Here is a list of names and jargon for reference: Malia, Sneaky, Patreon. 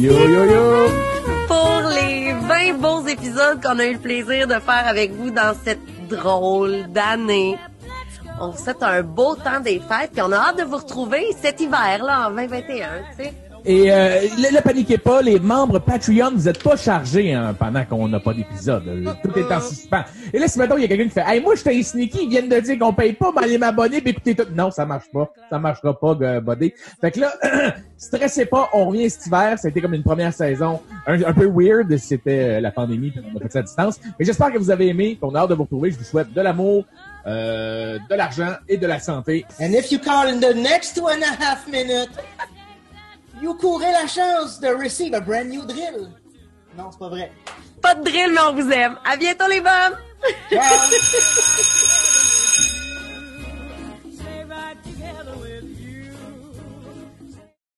Yo, yo, yo! Pour les 20 beaux épisodes qu'on a eu le plaisir de faire avec vous dans cette drôle d'année. On vous souhaite un beau temps des fêtes, puis on a hâte de vous retrouver cet hiver, là, en 2021, tu sais. Et ne paniquez pas, les membres Patreon, vous n'êtes pas chargés hein, pendant qu'on n'a pas d'épisode. Tout est en suspens. Et là, si maintenant il y a quelqu'un qui fait « Hey, moi, je t'ai Sneaky, ils viennent de dire qu'on paye pas, mais allez m'abonner, puis écoutez tout. » Non, ça marche pas. Ça marchera pas, buddy. Fait que là, stressez pas, on revient cet hiver. C'était comme une première saison un peu weird. C'était la pandémie, puis on a fait ça à distance. Mais j'espère que vous avez aimé, qu'on a hâte de vous retrouver. Je vous souhaite de l'amour, de l'argent et de la santé. And if you call in the next 2.5 minutes... Vous courez la chance de receive a brand new drill. Non, c'est pas vrai. Pas de drill, mais on vous aime. À bientôt, les bombes! Ciao!